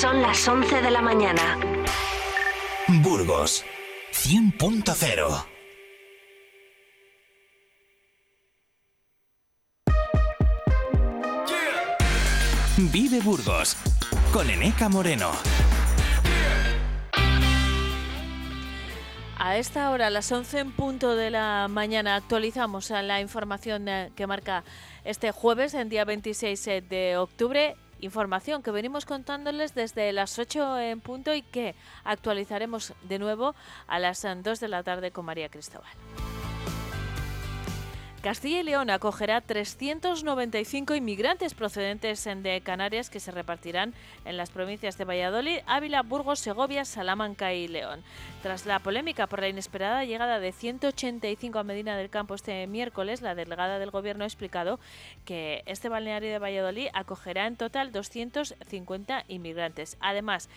Son las 11 de la mañana. Burgos 100.0. Vive Burgos con Eneka Moreno. A esta hora, a las 11 en punto de la mañana, actualizamos la información que marca este jueves, el día 26 de octubre. Información que venimos contándoles desde las 8 en punto y que actualizaremos de nuevo a las 2 de la tarde con María Cristóbal. Castilla y León acogerá 395 inmigrantes procedentes de Canarias que se repartirán en las provincias de Valladolid, Ávila, Burgos, Segovia, Salamanca y León. Tras la polémica por la inesperada llegada de 185 a Medina del Campo este miércoles, la delegada del Gobierno ha explicado que este balneario de Valladolid acogerá en total 250 inmigrantes. Además,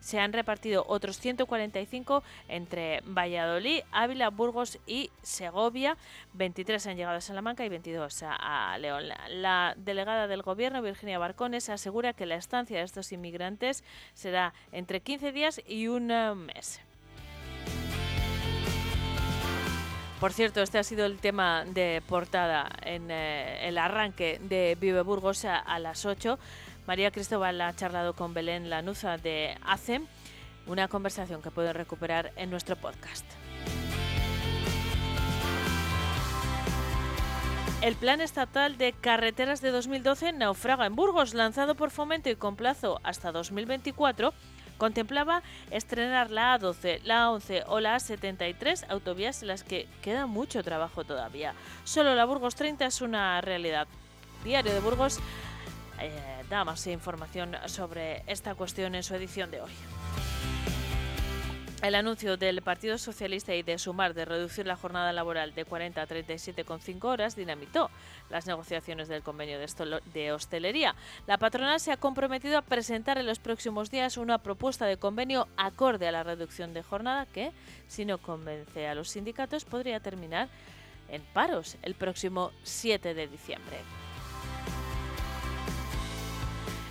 se han repartido otros 145 entre Valladolid, Ávila, Burgos y Segovia. 23 han llegado a Salamanca y 22 a León. La delegada del Gobierno, Virginia Barcones, asegura que la estancia de estos inmigrantes será entre 15 días y un mes. Por cierto, este ha sido el tema de portada en el arranque de Vive Burgos a las 8. María Cristóbal ha charlado con Belén Lanuza de ACEM, una conversación que pueden recuperar en nuestro podcast. El Plan Estatal de Carreteras de 2012 naufraga en Burgos, lanzado por Fomento y con plazo hasta 2024, contemplaba estrenar la A12, la A11 o la A73, autovías en las que queda mucho trabajo todavía. Solo la Burgos 30 es una realidad. Diario de Burgos da más información sobre esta cuestión en su edición de hoy. El anuncio del Partido Socialista y de Sumar de reducir la jornada laboral de 40 a 37,5 horas dinamitó las negociaciones del convenio de hostelería. La patronal se ha comprometido a presentar en los próximos días una propuesta de convenio acorde a la reducción de jornada que, si no convence a los sindicatos, podría terminar en paros el próximo 7 de diciembre.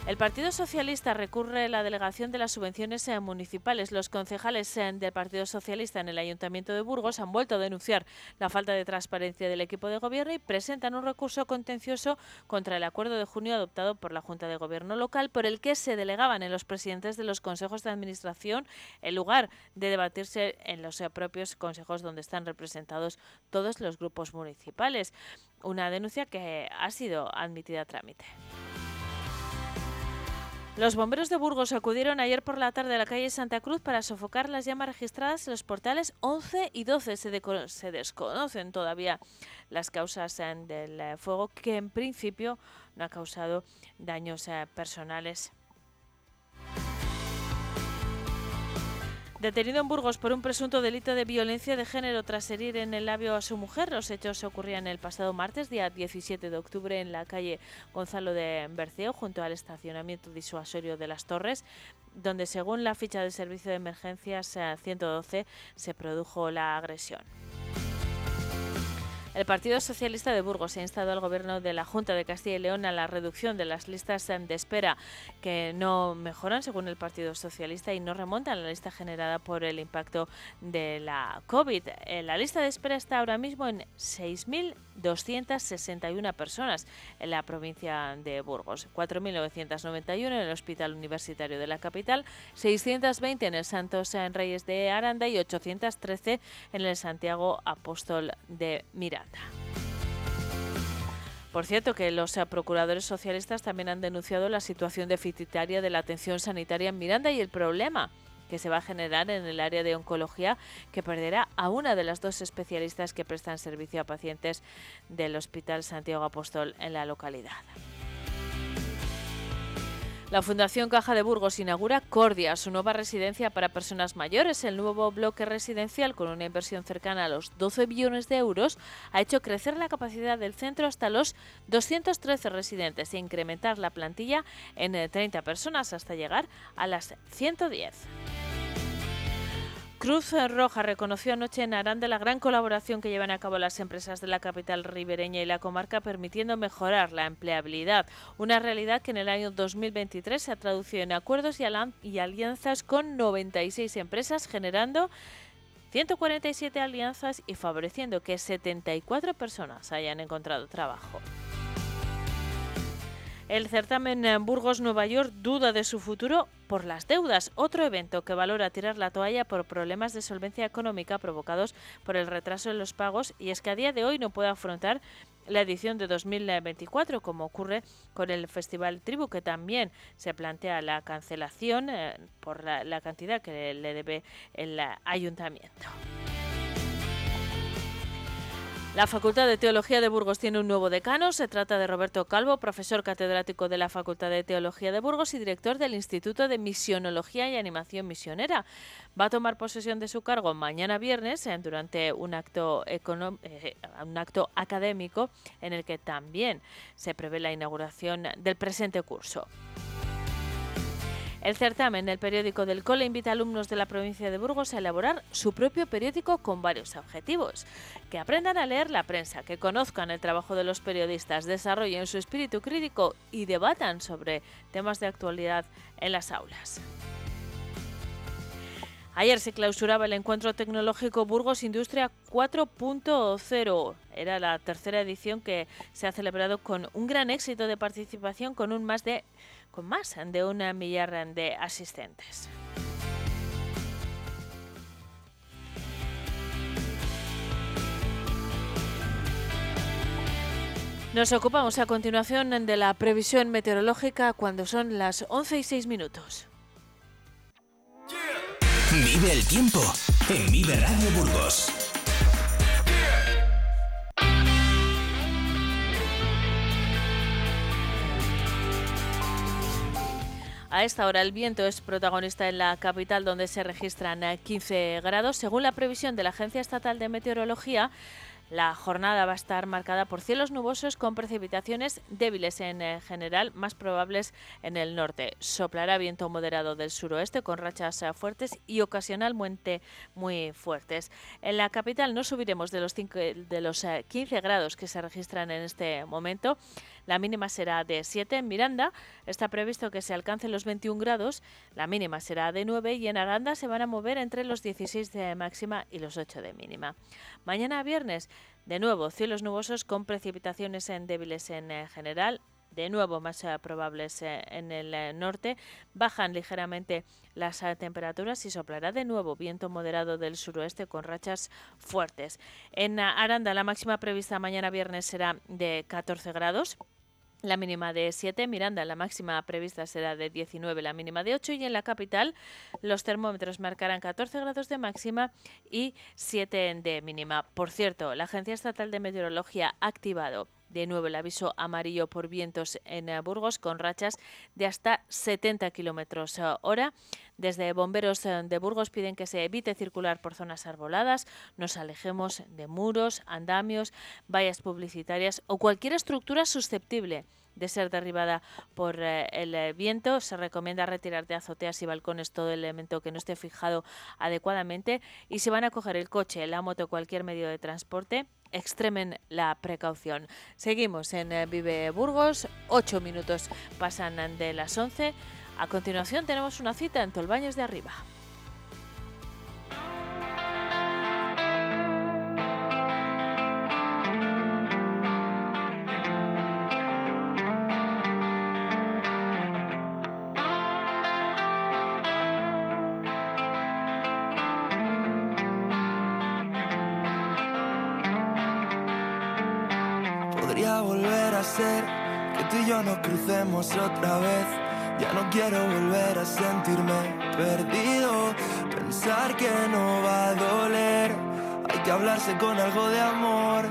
El Partido Socialista recurre la delegación de las subvenciones municipales. Los concejales del Partido Socialista en el Ayuntamiento de Burgos han vuelto a denunciar la falta de transparencia del equipo de gobierno y presentan un recurso contencioso contra el acuerdo de junio adoptado por la Junta de Gobierno local, por el que se delegaban en los presidentes de los consejos de administración en lugar de debatirse en los propios consejos donde están representados todos los grupos municipales. Una denuncia que ha sido admitida a trámite. Los bomberos de Burgos acudieron ayer por la tarde a la calle Santa Cruz para sofocar las llamas registradas en los portales 11 y 12. Se desconocen todavía las causas del fuego, que en principio no ha causado daños personales. Detenido en Burgos por un presunto delito de violencia de género tras herir en el labio a su mujer. Los hechos se ocurrían el pasado martes, día 17 de octubre, en la calle Gonzalo de Berceo, junto al estacionamiento disuasorio de Las Torres, donde, según la ficha del Servicio de Emergencias 112, se produjo la agresión. El Partido Socialista de Burgos ha instado al Gobierno de la Junta de Castilla y León a la reducción de las listas de espera, que no mejoran, según el Partido Socialista, y no remontan a la lista generada por el impacto de la COVID. La lista de espera está ahora mismo en 6.261 personas en la provincia de Burgos, 4.991 en el Hospital Universitario de la Capital, 620 en el Santos Reyes de Aranda y 813 en el Santiago Apóstol de Miranda. Por cierto, que los procuradores socialistas también han denunciado la situación deficitaria de la atención sanitaria en Miranda y el problema que se va a generar en el área de oncología, que perderá a una de las dos especialistas que prestan servicio a pacientes del Hospital Santiago Apóstol en la localidad. La Fundación Caja de Burgos inaugura Cordia, su nueva residencia para personas mayores. El nuevo bloque residencial, con una inversión cercana a los 12 millones de euros, ha hecho crecer la capacidad del centro hasta los 213 residentes e incrementar la plantilla en 30 personas hasta llegar a las 110. Cruz Roja reconoció anoche en Aranda la gran colaboración que llevan a cabo las empresas de la capital ribereña y la comarca, permitiendo mejorar la empleabilidad, una realidad que en el año 2023 se ha traducido en acuerdos y alianzas con 96 empresas, generando 147 alianzas y favoreciendo que 74 personas hayan encontrado trabajo. El certamen en Burgos, Nueva York, duda de su futuro por las deudas, otro evento que valora tirar la toalla por problemas de solvencia económica provocados por el retraso en los pagos, y es que a día de hoy no puede afrontar la edición de 2024, como ocurre con el Festival Tribu, que también se plantea la cancelación por la cantidad que le debe el ayuntamiento. La Facultad de Teología de Burgos tiene un nuevo decano. Se trata de Roberto Calvo, profesor catedrático de la Facultad de Teología de Burgos y director del Instituto de Misionología y Animación Misionera. Va a tomar posesión de su cargo mañana viernes durante un acto académico en el que también se prevé la inauguración del presente curso. El certamen, el periódico del cole, invita a alumnos de la provincia de Burgos a elaborar su propio periódico con varios objetivos. Que aprendan a leer la prensa, que conozcan el trabajo de los periodistas, desarrollen su espíritu crítico y debatan sobre temas de actualidad en las aulas. Ayer se clausuraba el encuentro tecnológico Burgos Industria 4.0. Era la tercera edición que se ha celebrado con un gran éxito de participación, con más de 1 millar de asistentes. Nos ocupamos a continuación de la previsión meteorológica cuando son las 11:06. Yeah. Vive el tiempo en Vive Radio Burgos. A esta hora el viento es protagonista en la capital, donde se registran 15 grados. Según la previsión de la Agencia Estatal de Meteorología, la jornada va a estar marcada por cielos nubosos con precipitaciones débiles en general, más probables en el norte. Soplará viento moderado del suroeste con rachas fuertes y ocasionalmente muy fuertes. En la capital no subiremos de los 15 grados que se registran en este momento. La mínima será de 7. En Miranda está previsto que se alcancen los 21 grados. La mínima será de 9 y en Aranda se van a mover entre los 16 de máxima y los 8 de mínima. Mañana viernes, de nuevo cielos nubosos con precipitaciones débiles en general. De nuevo más probables en el norte. Bajan ligeramente las temperaturas y soplará de nuevo viento moderado del suroeste con rachas fuertes. En Aranda la máxima prevista mañana viernes será de 14 grados. La mínima de 7, Miranda la máxima prevista será de 19, la mínima de 8 y en la capital los termómetros marcarán 14 grados de máxima y 7 de mínima. Por cierto, la Agencia Estatal de Meteorología ha activado de nuevo el aviso amarillo por vientos en Burgos con rachas de hasta 70 km/h. Desde Bomberos de Burgos piden que se evite circular por zonas arboladas, nos alejemos de muros, andamios, vallas publicitarias o cualquier estructura susceptible de ser derribada por el viento. Se recomienda retirar de azoteas y balcones todo elemento que no esté fijado adecuadamente y si van a coger el coche, la moto o cualquier medio de transporte, extremen la precaución. Seguimos en Vive Burgos, 8 minutos pasan de las 11. A continuación tenemos una cita en Tolbaños de Arriba. Que tú y yo nos crucemos otra vez. Ya no quiero volver a sentirme perdido. Pensar que no va a doler. Hay que hablarse con algo de amor.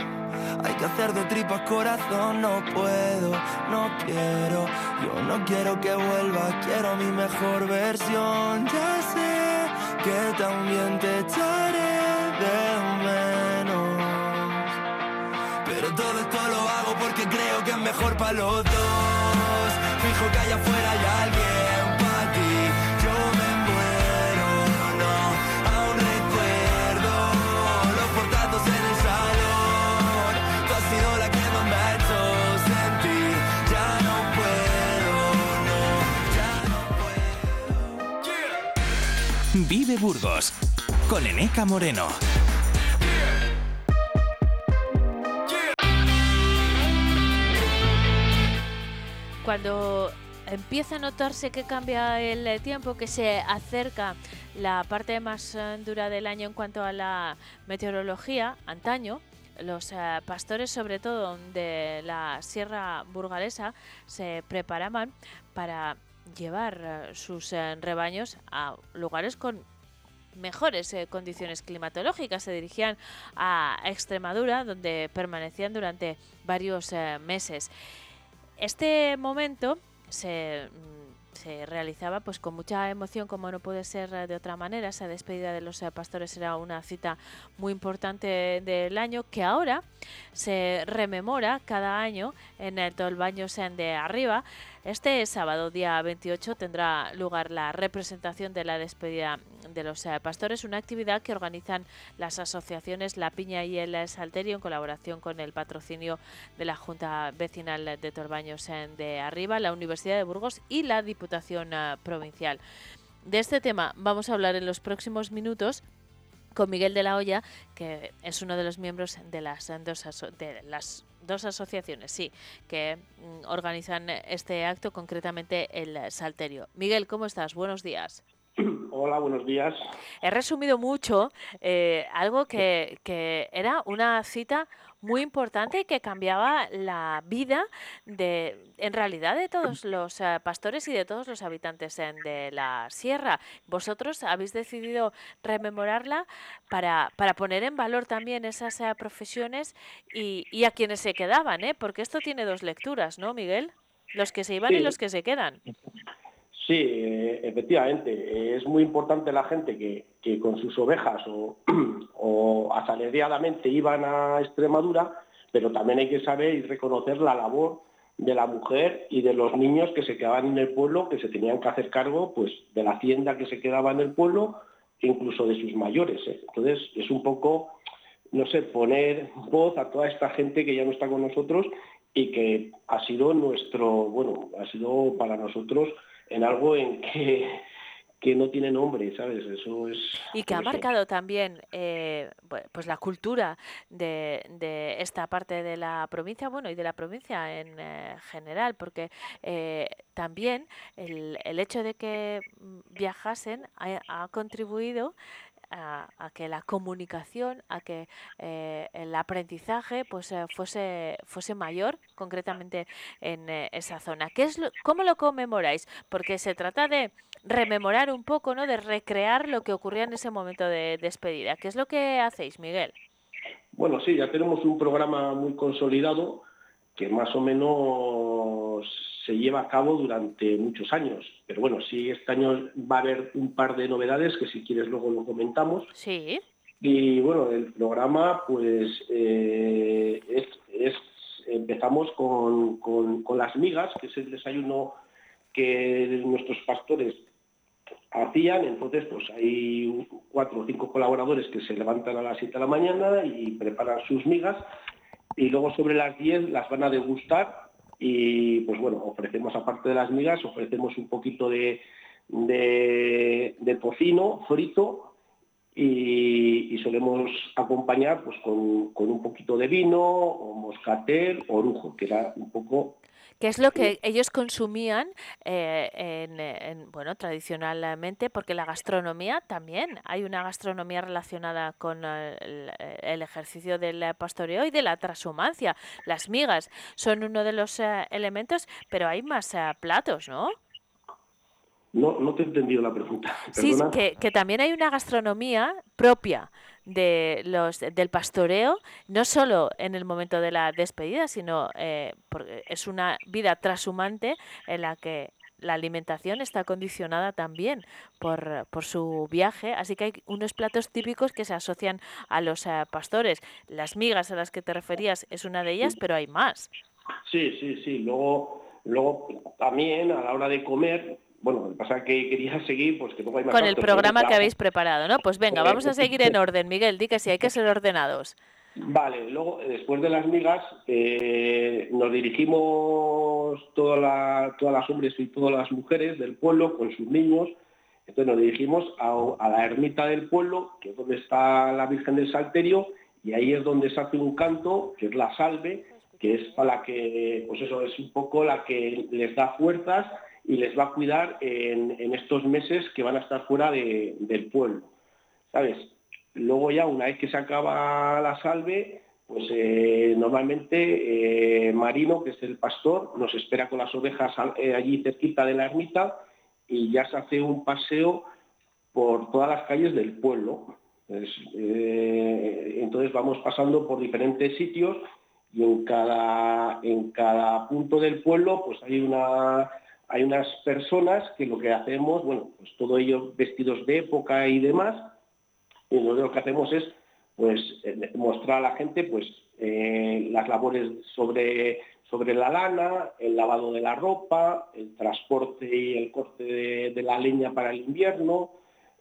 Hay que hacer de tripas corazón. No puedo, no quiero. Yo no quiero que vuelva. Quiero mi mejor versión. Ya sé que también te echaré de menos. Pero todo esto lo hago porque creo que es mejor para los dos. Fijo que allá afuera hay alguien para ti. Yo me muero, no, aún recuerdo. Vive Burgos, con Eneka Moreno. Cuando empieza a notarse que cambia el tiempo, que se acerca la parte más dura del año en cuanto a la meteorología, antaño, los pastores, sobre todo de la sierra burgalesa, se preparaban para llevar sus rebaños a lugares con mejores condiciones climatológicas. Se dirigían a Extremadura, donde permanecían durante varios meses. Este momento se realizaba pues con mucha emoción, como no puede ser de otra manera. Esa despedida de los pastores era una cita muy importante del año, que ahora se rememora cada año en el Tolbaños de Arriba. Este sábado, día 28, tendrá lugar la representación de la despedida de los pastores, una actividad que organizan las asociaciones La Piña y El Salterio en colaboración con el patrocinio de la Junta Vecinal de Tolbaños de Arriba, la Universidad de Burgos y la Diputación Provincial. De este tema vamos a hablar en los próximos minutos con Miguel de la Hoya, que es uno de los miembros de las dos asociaciones, sí, que organizan este acto, concretamente el Salterio. Miguel, ¿cómo estás? Buenos días. Hola, buenos días. He resumido mucho algo que era una cita muy importante que cambiaba la vida en realidad de todos los pastores y de todos los habitantes de la sierra. Vosotros habéis decidido rememorarla para poner en valor también esas profesiones y a quienes se quedaban, porque esto tiene dos lecturas, ¿no, Miguel? Los que se iban y los que se quedan. Sí, efectivamente. Es muy importante la gente que con sus ovejas o asalariadamente iban a Extremadura, pero también hay que saber y reconocer la labor de la mujer y de los niños que se quedaban en el pueblo, que se tenían que hacer cargo pues de la hacienda que se quedaba en el pueblo, incluso de sus mayores. Entonces es un poco, no sé, poner voz a toda esta gente que ya no está con nosotros y que ha sido ha sido para nosotros en algo en que no tiene nombre, ¿sabes? Eso es. Y que ha marcado también pues la cultura de esta parte de la provincia, y de la provincia en general, porque también el hecho de que viajasen ha contribuido a que la comunicación, a que el aprendizaje pues fuese mayor, concretamente en esa zona. ¿Cómo lo conmemoráis? Porque se trata de rememorar un poco, ¿no? De recrear lo que ocurría en ese momento de despedida. ¿Qué es lo que hacéis, Miguel? Bueno, sí, ya tenemos un programa muy consolidado que más o menos se lleva a cabo durante muchos años. Pero bueno, sí, este año va a haber un par de novedades que si quieres luego lo comentamos. Sí. Y bueno, el programa pues empezamos con las migas, que es el desayuno que nuestros pastores hacían. Entonces pues hay 4 o 5 colaboradores que se levantan a las 7 de la mañana y preparan sus migas. Y luego sobre las 10 las van a degustar y pues bueno, ofrecemos, aparte de las migas, ofrecemos un poquito de tocino frito y solemos acompañar pues con un poquito de vino o moscatel o orujo, que era un poco... ¿Qué es lo que ellos consumían tradicionalmente? Porque la gastronomía también, hay una gastronomía relacionada con el ejercicio del pastoreo y de la transhumancia. Las migas son uno de los elementos, pero hay más platos, ¿no? No te he entendido la pregunta. Sí, que también hay una gastronomía propia del pastoreo, no solo en el momento de la despedida, sino porque es una vida transhumante en la que la alimentación está condicionada también por su viaje, así que hay unos platos típicos que se asocian a los pastores. Las migas a las que te referías es una de ellas, pero hay más. Sí. Luego también a la hora de comer... Bueno, lo que pasa es que quería seguir, pues que luego hay más. Con el programa que habéis preparado, ¿no? Pues venga, vamos a seguir en orden, Miguel, di que sí, hay que ser ordenados. Vale, luego, después de las migas, nos dirigimos todas las hombres y todas las mujeres del pueblo con sus niños Entonces nos dirigimos a la ermita del pueblo, que es donde está la Virgen del Salterio, y ahí es donde se hace un canto, que es la salve, que es para la que, pues eso, es un poco la que les da fuerzas y les va a cuidar en estos meses que van a estar fuera del pueblo, ¿sabes? Luego ya, una vez que se acaba la salve, pues normalmente Marino, que es el pastor, nos espera con las ovejas allí cerquita de la ermita, y ya se hace un paseo por todas las calles del pueblo. Entonces vamos pasando por diferentes sitios, y en cada punto del pueblo pues hay unas personas que lo que hacemos, bueno, pues todo ello vestidos de época y demás, y lo que hacemos es pues mostrar a la gente pues las labores sobre la lana, el lavado de la ropa, el transporte y el corte de la leña para el invierno.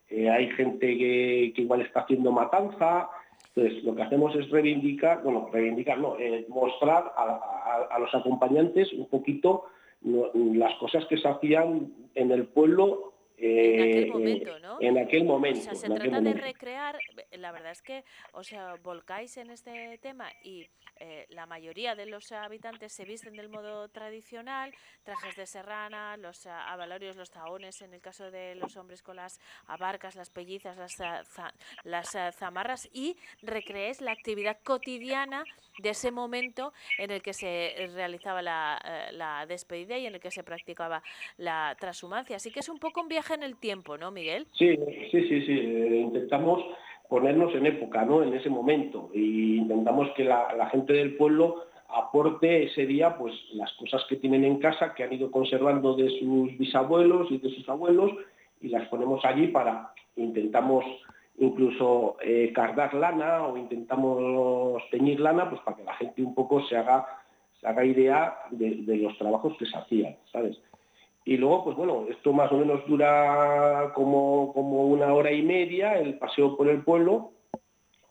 Hay gente que igual está haciendo matanza. Entonces, lo que hacemos es mostrar a los acompañantes un poquito las cosas que se hacían en el pueblo en aquel momento. O sea, se trata de recrear, la verdad es que os volcáis en este tema y la mayoría de los habitantes se visten del modo tradicional, trajes de serrana, los abalorios, los taones, en el caso de los hombres con las abarcas, las pellizas, las zamarras, y recreéis la actividad cotidiana de ese momento en el que se realizaba la despedida y en el que se practicaba la transhumancia. Así que es un poco un viaje en el tiempo, ¿no, Miguel? Sí. Intentamos ponernos en época, ¿no? En ese momento, y intentamos que la gente del pueblo aporte ese día, pues, las cosas que tienen en casa, que han ido conservando de sus bisabuelos y de sus abuelos, y las ponemos allí intentamos incluso cardar lana, o intentamos teñir lana, pues, para que la gente un poco se haga idea de los trabajos que se hacían, ¿sabes? Y luego, pues bueno, esto más o menos dura como 1 hora y media, el paseo por el pueblo,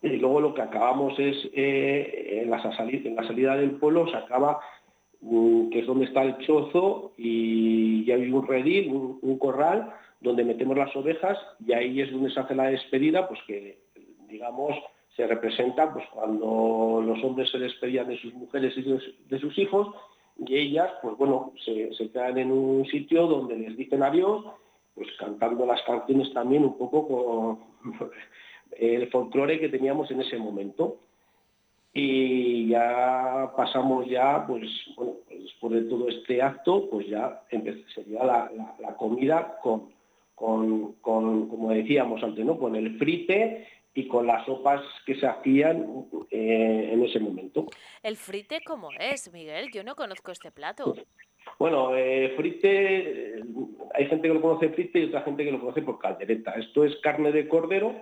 y luego lo que acabamos es, en la salida del pueblo se acaba, que es donde está el chozo, y hay un redil, un corral, donde metemos las ovejas, y ahí es donde se hace la despedida, pues que, digamos, se representa pues cuando los hombres se despedían de sus mujeres y de sus hijos, y ellas, pues bueno, se quedan en un sitio donde les dicen adiós, pues cantando las canciones también un poco con el folclore que teníamos en ese momento. Y ya pasamos pues bueno, después de todo este acto, pues ya sería la comida con, como decíamos antes, ¿no? Con el frite y con las sopas que se hacían en ese momento. ¿El frite cómo es, Miguel? Yo no conozco este plato. Bueno, frite, hay gente que lo conoce frite y otra gente que lo conoce por caldereta. Esto es carne de cordero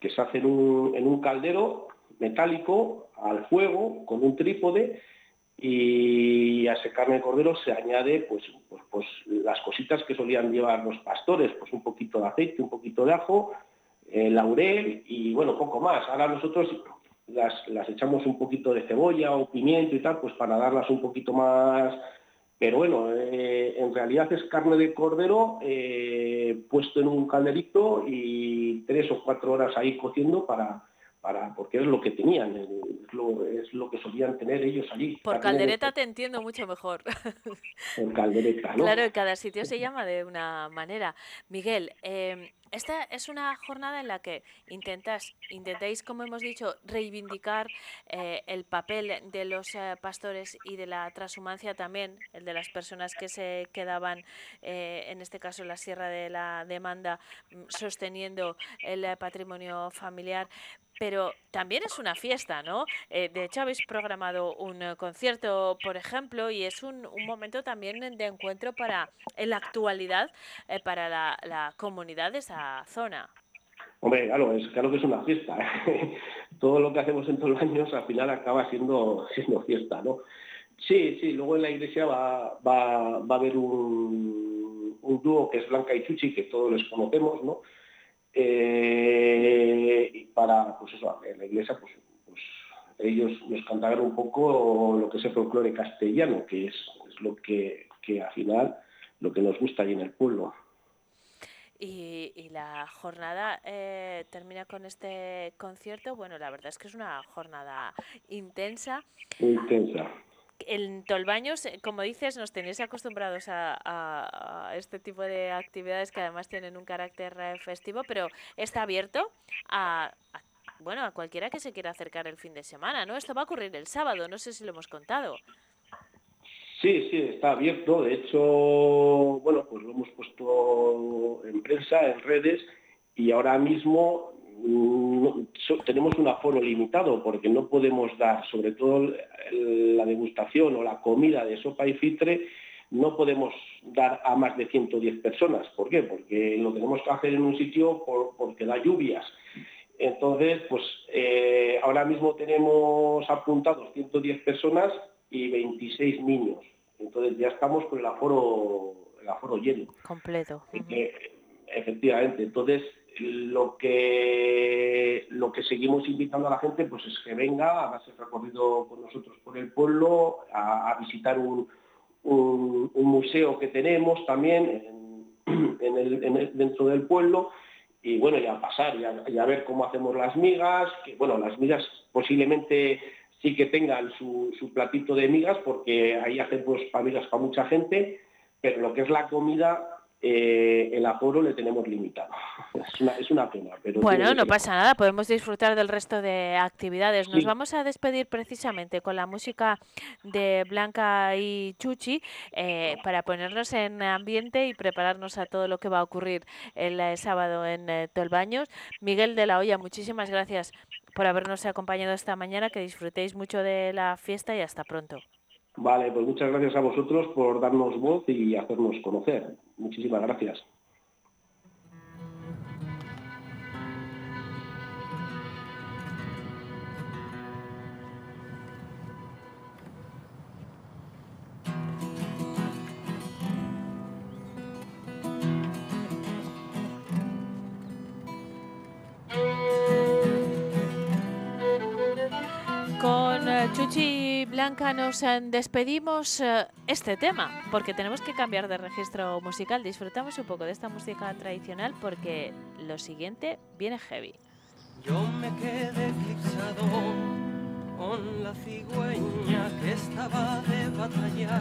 que se hace en un caldero metálico al fuego con un trípode, y a ese carne de cordero se añade pues las cositas que solían llevar los pastores, pues un poquito de aceite, un poquito de ajo, laurel y, bueno, poco más. Ahora nosotros las echamos un poquito de cebolla o pimiento y tal, pues para darlas un poquito más. Pero bueno, en realidad es carne de cordero puesto en un calderito y 3 o 4 horas ahí cociendo porque es lo que tenían, es lo que solían tener ellos allí. Por caldereta te entiendo mucho mejor. Por caldereta, ¿no? Claro, cada sitio se llama de una manera. Miguel, esta es una jornada en la que intentáis, como hemos dicho, reivindicar el papel de los pastores y de la transhumancia también, el de las personas que se quedaban, en este caso en la Sierra de la Demanda, sosteniendo el patrimonio familiar. Pero también es una fiesta, ¿no? De hecho, habéis programado un concierto, por ejemplo, y es un momento también de encuentro en la actualidad, para la comunidad de esa zona. Hombre, claro que es una fiesta. Todo lo que hacemos en todos los años al final acaba siendo fiesta, ¿no? Sí, luego en la iglesia va a haber un dúo que es Blanca y Chuchi, que todos les conocemos, ¿no? Y para, pues eso, en la iglesia, pues ellos nos cantaron un poco lo que es el folclore castellano, que es lo que al final, lo que nos gusta ahí en el pueblo. Y la jornada termina con este concierto. Bueno, la verdad es que es una jornada intensa. En Tolbaños, como dices, nos tenéis acostumbrados a este tipo de actividades que además tienen un carácter festivo, pero está abierto a cualquiera que se quiera acercar el fin de semana, ¿no? Esto va a ocurrir el sábado, no sé si lo hemos contado. Sí, está abierto. De hecho, bueno, pues lo hemos puesto en prensa, en redes, y ahora mismo tenemos un aforo limitado porque no podemos dar, sobre todo la degustación o la comida de sopa y fitre, no podemos dar a más de 110 personas. ¿Por qué? Porque lo tenemos que hacer en un sitio porque da lluvias. Entonces, pues ahora mismo tenemos apuntados 110 personas y 26 niños. Entonces ya estamos con el aforo lleno. Completo. Efectivamente. Entonces, lo que seguimos invitando a la gente pues es que venga, haga ese recorrido con nosotros por el pueblo, a visitar un museo que tenemos también dentro del pueblo, y bueno, ya pasar y a ver cómo hacemos las migas, que bueno, las migas posiblemente sí que tengan su platito de migas, porque ahí hacemos migas para mucha gente, pero lo que es la comida, el aforo le tenemos limitado. Es una pena, pero bueno, no pasa nada, podemos disfrutar del resto de actividades. Nos vamos a despedir precisamente con la música de Blanca y Chuchi para ponernos en ambiente y prepararnos a todo lo que va a ocurrir el sábado en Tolbaños. Miguel de la Hoya, muchísimas gracias por habernos acompañado esta mañana, que disfrutéis mucho de la fiesta y hasta pronto. Vale, pues muchas gracias a vosotros por darnos voz y hacernos conocer. Muchísimas gracias. Con Chuchi y Blanca nos despedimos este tema, porque tenemos que cambiar de registro musical. Disfrutamos un poco de esta música tradicional porque lo siguiente viene heavy. Yo me quedé eclipsado con la cigüeña que estaba de batalla,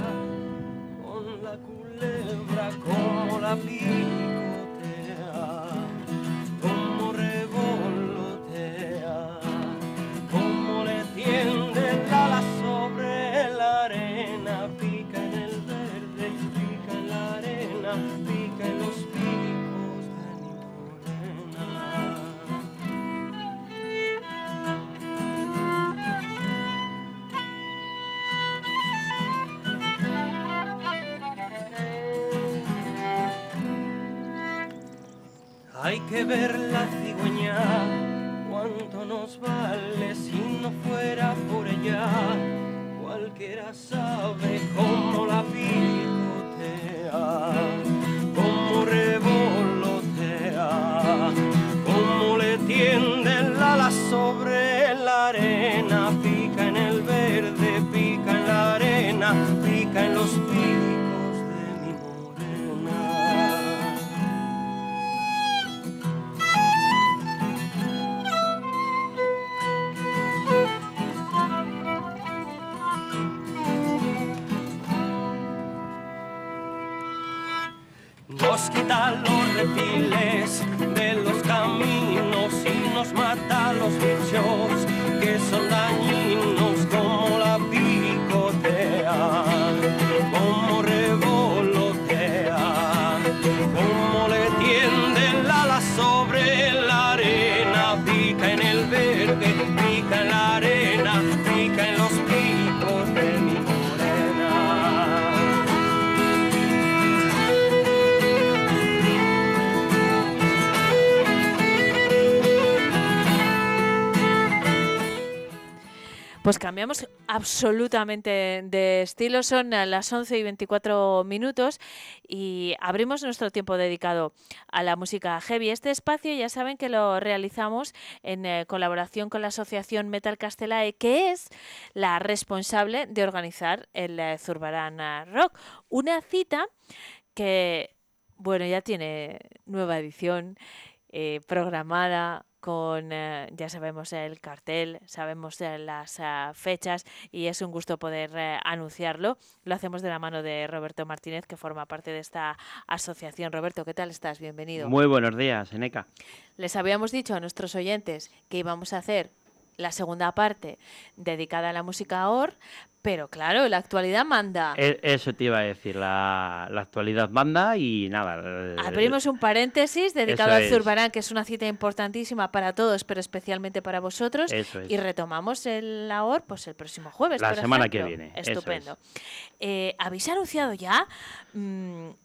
con la culebra, con la picotea, como revolotea, como le tiende el ala sobre la arena, pica en el verde, pica en la arena, pica en los picos de mi morena. Hay que ver la cigüeña, cuánto nos vale. Si no fuera por ella, cualquiera sabe cómo la picotea, cómo revolotea, cómo le tiende el ala sobre la arena, pica en el verde, pica en la arena, pica en los picos. Nos quita los reptiles de los caminos y nos mata a los bichos que son dañinos, como la picotea, como revolotea, como le tiende el ala sobre la arena, pica en el verde, pica en la arena, pica en los picos de mi morena. Pues cambiamos absolutamente de estilo, son las 11:24 y abrimos nuestro tiempo dedicado a la música heavy. Este espacio ya saben que lo realizamos en colaboración con la asociación Metal Castelae, que es la responsable de organizar el Zurbaranarrock, una cita que Bueno, ya tiene nueva edición programada con, ya sabemos el cartel, sabemos las fechas y es un gusto poder anunciarlo. Lo hacemos de la mano de Roberto Martínez, que forma parte de esta asociación. Roberto, ¿qué tal estás? Bienvenido. Muy buenos días, Eneka. Les habíamos dicho a nuestros oyentes que íbamos a hacer la segunda parte dedicada a la música OR, pero claro, la actualidad manda. Eso te iba a decir, la actualidad manda y nada. Abrimos un paréntesis dedicado al Zurbarán, que es una cita importantísima para todos, pero especialmente para vosotros. Eso es. Y retomamos la OR pues, el próximo jueves. La semana que viene. Estupendo. Es. ¿Habéis anunciado ya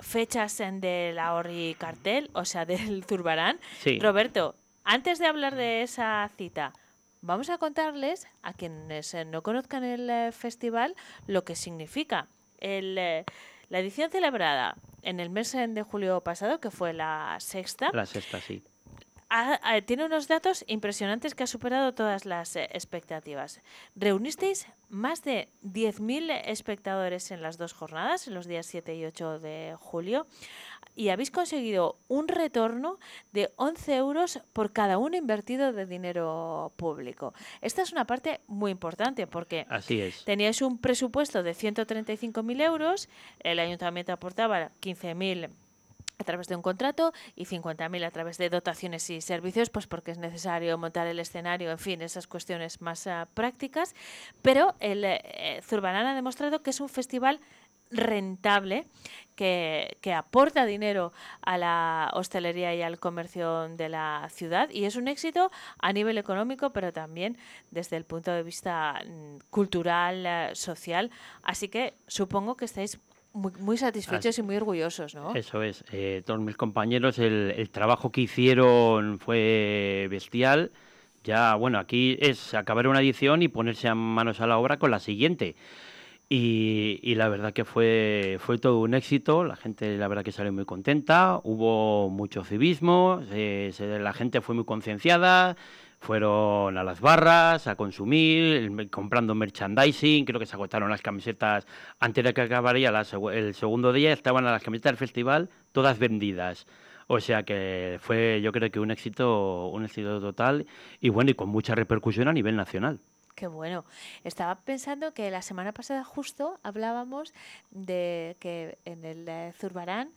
fechas de la OR y cartel, o sea, del Zurbarán? Sí. Roberto, antes de hablar de esa cita, vamos a contarles, a quienes no conozcan el festival, lo que significa. La edición celebrada en el mes de julio pasado, que fue la sexta. La sexta, sí. Tiene unos datos impresionantes que ha superado todas las expectativas. Reunisteis más de 10.000 espectadores en las dos jornadas, en los días 7 y 8 de julio, y habéis conseguido un retorno de 11 euros por cada uno invertido de dinero público. Esta es una parte muy importante porque teníais un presupuesto de 135.000 euros, el ayuntamiento aportaba 15.000 a través de un contrato y 50.000 a través de dotaciones y servicios, pues porque es necesario montar el escenario, en fin, esas cuestiones más prácticas. Pero el Zurbarán ha demostrado que es un festival rentable, que aporta dinero a la hostelería y al comercio de la ciudad, y es un éxito a nivel económico, pero también desde el punto de vista cultural, social. Así que supongo que estáis muy, muy satisfechos y muy orgullosos, ¿no? Eso es. Todos mis compañeros, el trabajo que hicieron fue bestial. Ya, bueno, aquí es acabar una edición y ponerse a manos a la obra con la siguiente. Y la verdad que fue todo un éxito. La gente, la verdad que salió muy contenta. Hubo mucho civismo. La gente fue muy concienciada. Fueron a las barras a consumir, comprando merchandising. Creo que se agotaron las camisetas antes de que acabaría el segundo día. Estaban las camisetas del festival todas vendidas. O sea que fue, yo creo que un éxito total y bueno, y con mucha repercusión a nivel nacional. Qué bueno. Estaba pensando que la semana pasada justo hablábamos de que en el Zurbarán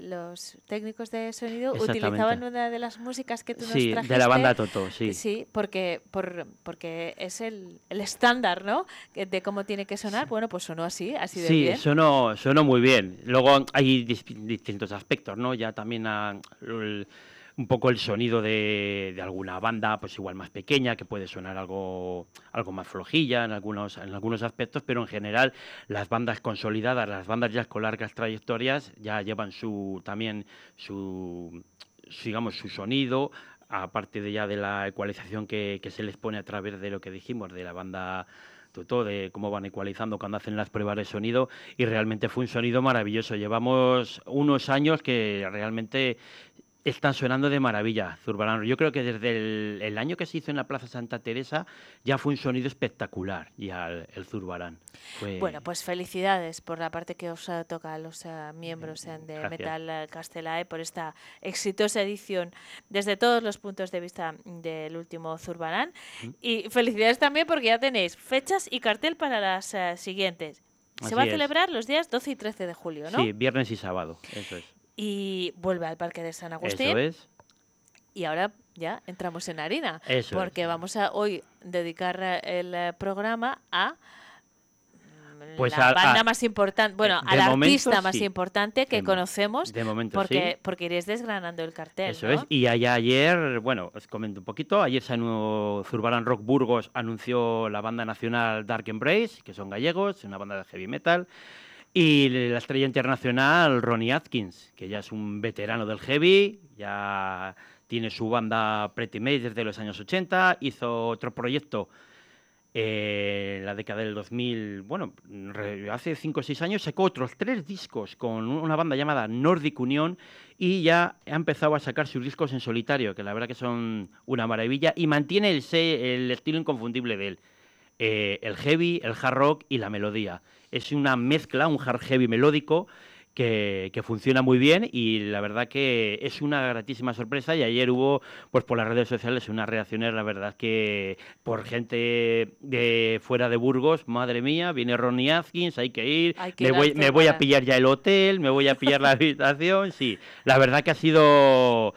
los técnicos de sonido utilizaban una de las músicas que tú nos trajiste. Sí, de la banda Toto, sí. Sí, porque es el estándar, ¿no?, de cómo tiene que sonar. Sí. Bueno, pues sonó así de bien. Sí, sonó muy bien. Luego hay distintos aspectos, ¿no? Ya también un poco el sonido de alguna banda, pues igual más pequeña, que puede sonar algo más flojilla en algunos aspectos, pero en general las bandas consolidadas, las bandas ya con largas trayectorias, ya llevan su sonido, aparte de ya de la ecualización que se les pone a través de lo que dijimos, de la banda Toto, de cómo van ecualizando cuando hacen las pruebas de sonido, y realmente fue un sonido maravilloso. Llevamos unos años que realmente están sonando de maravilla, Zurbarán. Yo creo que desde el año que se hizo en la Plaza Santa Teresa ya fue un sonido espectacular ya el Zurbarán. Bueno, pues felicidades por la parte que os toca a los miembros de Gracias. Metal Castelae por esta exitosa edición desde todos los puntos de vista del último Zurbarán. Y felicidades también porque ya tenéis fechas y cartel para las siguientes. Se va a celebrar los días 12 y 13 de julio, ¿no? Sí, viernes y sábado, eso es. Y vuelve al Parque de San Agustín. Eso es. Y ahora ya entramos en harina. Eso porque es. Vamos a hoy dedicar el programa a la banda más importante, bueno, al artista más importante que conocemos. De momento porque iréis desgranando el cartel. Eso es. Y ayer, bueno, os comento un poquito. Ayer Zurbaranarrock Burgos anunció la banda nacional Dark Embrace, que son gallegos, una banda de heavy metal. Y la estrella internacional Ronnie Atkins, que ya es un veterano del heavy, ya tiene su banda Pretty Maids desde los años 80, hizo otro proyecto en la década del 2000, bueno, hace 5 o 6 años sacó otros 3 discos con una banda llamada Nordic Union y ya ha empezado a sacar sus discos en solitario, que la verdad que son una maravilla y mantiene el estilo inconfundible de él. El heavy, el hard rock y la melodía. Es una mezcla, un hard heavy melódico que funciona muy bien, y la verdad que es una gratísima sorpresa. Y ayer hubo, pues por las redes sociales, unas reacciones, la verdad que por gente de fuera de Burgos, madre mía, viene Ronnie Atkins, hay que ir, me voy a pillar ya el hotel, me voy a pillar la habitación, sí, la verdad que ha sido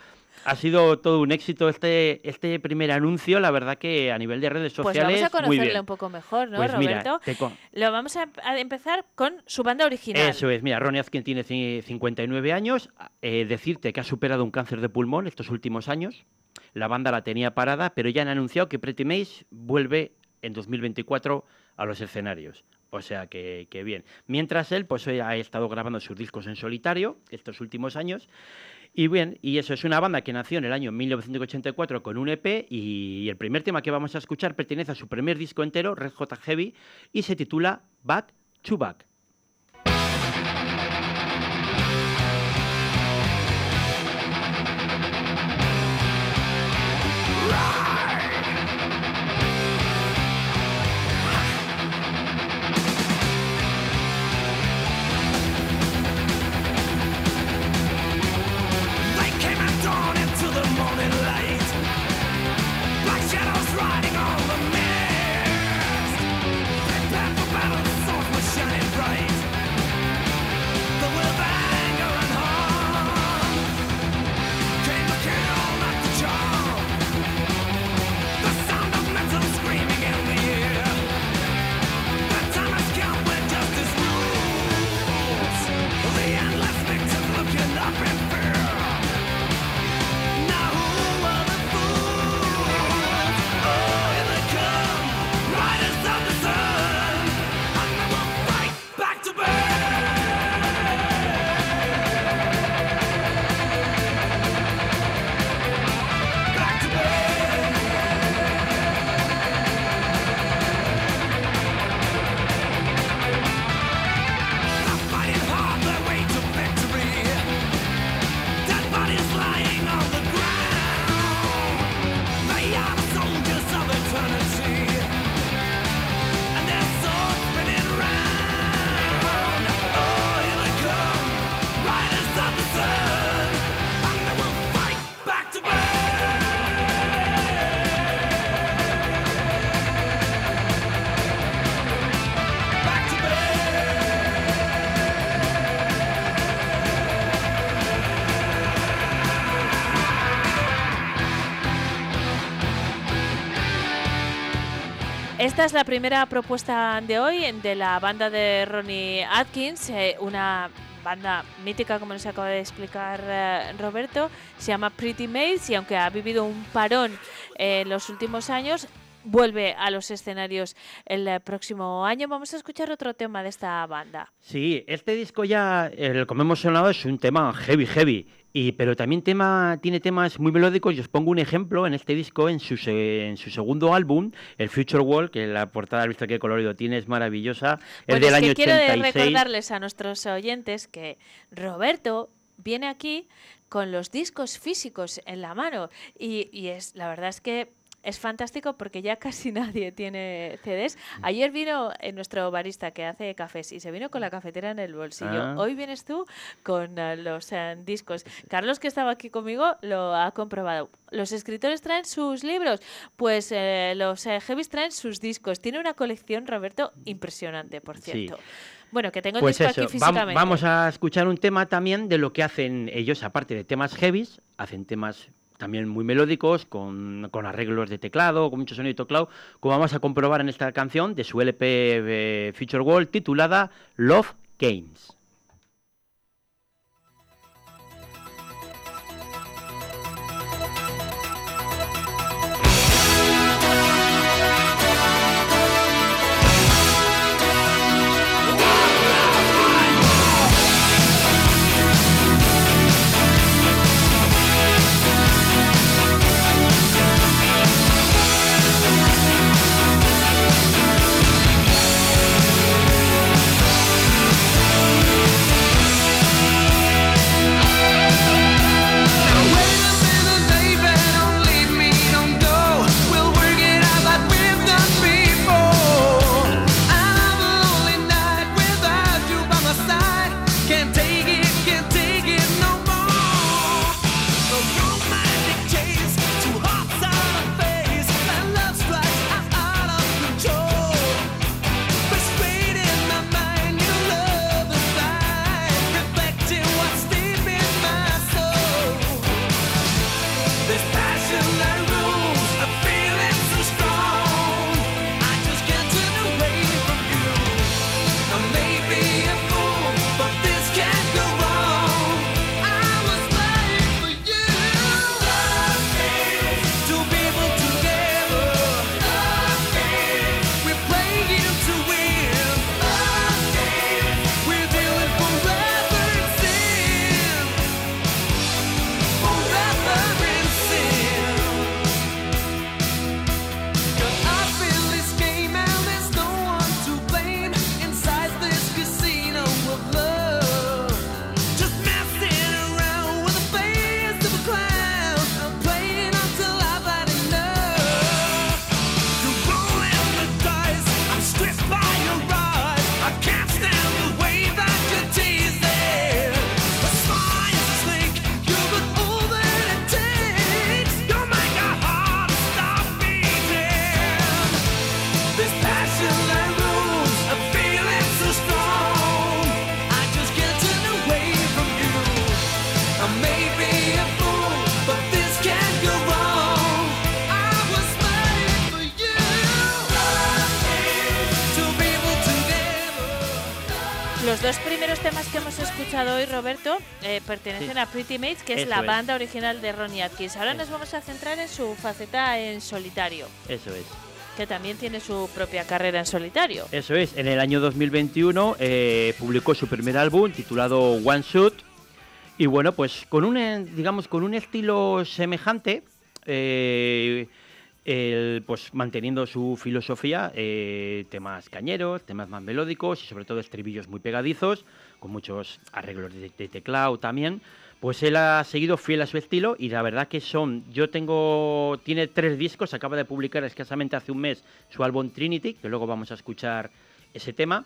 todo un éxito este primer anuncio, la verdad que a nivel de redes sociales. Pues vamos a conocerle un poco mejor, ¿no, pues Roberto? Mira, lo vamos a empezar con su banda original. Eso es, mira, Ronnie Atkins tiene 59 años, decirte que ha superado un cáncer de pulmón estos últimos años. La banda la tenía parada, pero ya han anunciado que Pretty Maids vuelve en 2024 a los escenarios. O sea, que bien. Mientras él, pues ha estado grabando sus discos en solitario estos últimos años. Y bien, y eso es una banda que nació en el año 1984 con un EP, y el primer tema que vamos a escuchar pertenece a su primer disco entero, Red Hot Heavy, y se titula Back to Back. Esta es la primera propuesta de hoy de la banda de Ronnie Atkins, una banda mítica, como nos acaba de explicar Roberto. Se llama Pretty Maids, y aunque ha vivido un parón en los últimos años, vuelve a los escenarios el próximo año. Vamos a escuchar otro tema de esta banda. Sí, este disco ya, como hemos sonado, es un tema heavy. Pero también tiene temas muy melódicos, y os pongo un ejemplo en este disco, en su segundo álbum, el Future World, que la portada, has visto qué colorido tiene, es maravillosa, bueno, es del año 86. Quiero recordarles a nuestros oyentes que Roberto viene aquí con los discos físicos en la mano, y es, la verdad es que es fantástico, porque ya casi nadie tiene CDs. Ayer vino nuestro barista que hace cafés, y se vino con la cafetera en el bolsillo. Hoy vienes tú con los discos. Carlos, que estaba aquí conmigo, lo ha comprobado. Los escritores traen sus libros, pues los heavies traen sus discos. Tiene una colección, Roberto, impresionante, por cierto. Sí. Bueno, que tengo el disco aquí físicamente. Vamos a escuchar un tema también de lo que hacen ellos, aparte de temas heavies, hacen temas también muy melódicos, con arreglos de teclado, con mucho sonido de teclado, como vamos a comprobar en esta canción de su LP Future World, titulada Love Games. Los dos primeros temas que hemos escuchado hoy, Roberto, pertenecen a Pretty Maids, que es la banda original de Ronnie Atkins. Ahora nos vamos a centrar en su faceta en solitario. Eso es. Que también tiene su propia carrera en solitario. Eso es. En el año 2021 publicó su primer álbum titulado One Shot. Y bueno, pues con un, digamos, con un estilo semejante, pues manteniendo su filosofía, temas cañeros, temas más melódicos y sobre todo estribillos muy pegadizos, con muchos arreglos de teclado también. Pues él ha seguido fiel a su estilo y la verdad que son, tiene 3 discos, acaba de publicar escasamente hace un mes su álbum Trinity, que luego vamos a escuchar ese tema.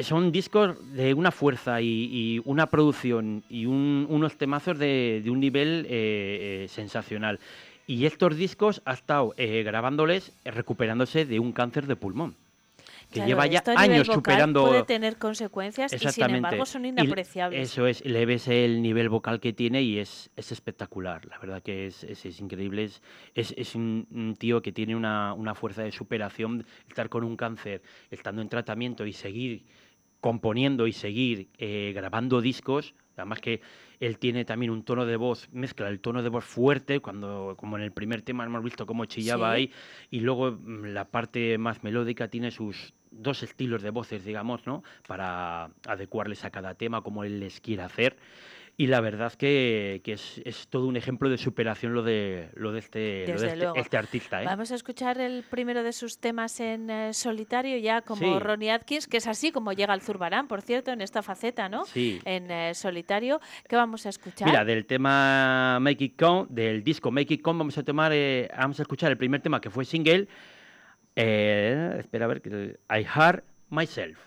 Son discos de una fuerza y una producción y unos temazos de un nivel sensacional. Y estos discos ha estado grabándoles recuperándose de un cáncer de pulmón. Que claro, lleva ya años superando. Puede tener consecuencias y sin embargo son inapreciables. Eso es, le ves el nivel vocal que tiene y es espectacular. La verdad que es increíble. Es un tío que tiene una fuerza de superación. Estar con un cáncer, estando en tratamiento y seguir componiendo y seguir grabando discos. Además que él tiene también un tono de voz, mezcla el tono de voz fuerte, como en el primer tema hemos visto cómo chillaba ahí, y luego la parte más melódica tiene sus 2 estilos de voces, digamos, ¿no? Para adecuarles a cada tema como él les quiera hacer. Y la verdad que es todo un ejemplo de superación lo de este artista. Vamos a escuchar el primero de sus temas en solitario ya como Ronnie Atkins, que es así como llega al Zurbarán, por cierto, en esta faceta, ¿no? Sí. En solitario. ¿Qué vamos a escuchar? Mira, del tema Make It Count, del disco Make It Count, vamos a escuchar el primer tema que fue single. Espera a ver, I Heart Myself.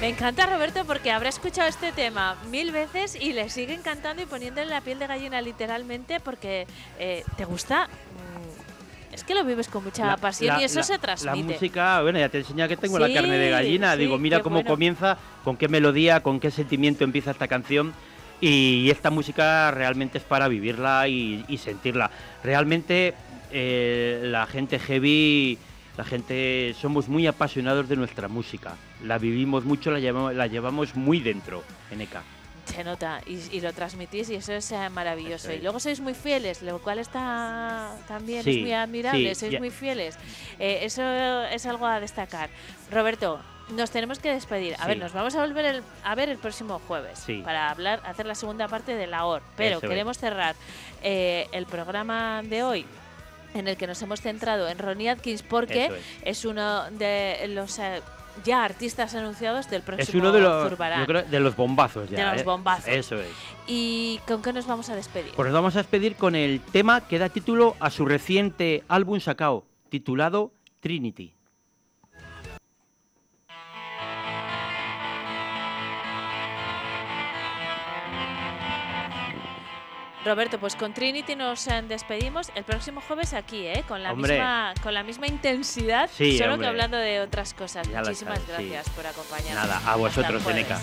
Me encanta, Roberto, porque habrá escuchado este tema 1000 veces y le sigue encantando y poniéndole la piel de gallina literalmente porque te gusta. Es que lo vives con mucha pasión y eso se transmite. La música, bueno, ya te enseña que tengo la carne de gallina. Digo, mira cómo comienza, con qué melodía, con qué sentimiento empieza esta canción. Y esta música realmente es para vivirla y sentirla. Realmente la gente heavy... La gente, somos muy apasionados de nuestra música, la vivimos mucho, la llevamos muy dentro, Eneka. Se nota y lo transmitís y eso es maravilloso. Eso es. Y luego sois muy fieles, lo cual está también es muy admirable, sois muy fieles. Eso es algo a destacar. Roberto, nos tenemos que despedir. A ver, nos vamos a volver a ver el próximo jueves para hacer la segunda parte de la OR. Pero eso queremos cerrar el programa de hoy, en el que nos hemos centrado en Ronnie Atkins porque es uno de los artistas anunciados del próximo Zurbarán. Es uno de los, yo creo, de los bombazos ya. De los bombazos. Eso es. ¿Y con qué nos vamos a despedir? Pues nos vamos a despedir con el tema que da título a su reciente álbum sacado, titulado Trinity. Roberto, pues con Trinity nos despedimos el próximo jueves aquí, con la misma intensidad, solo que hablando de otras cosas. Ya muchísimas gracias por acompañarnos. Nada, a vosotros, Eneka.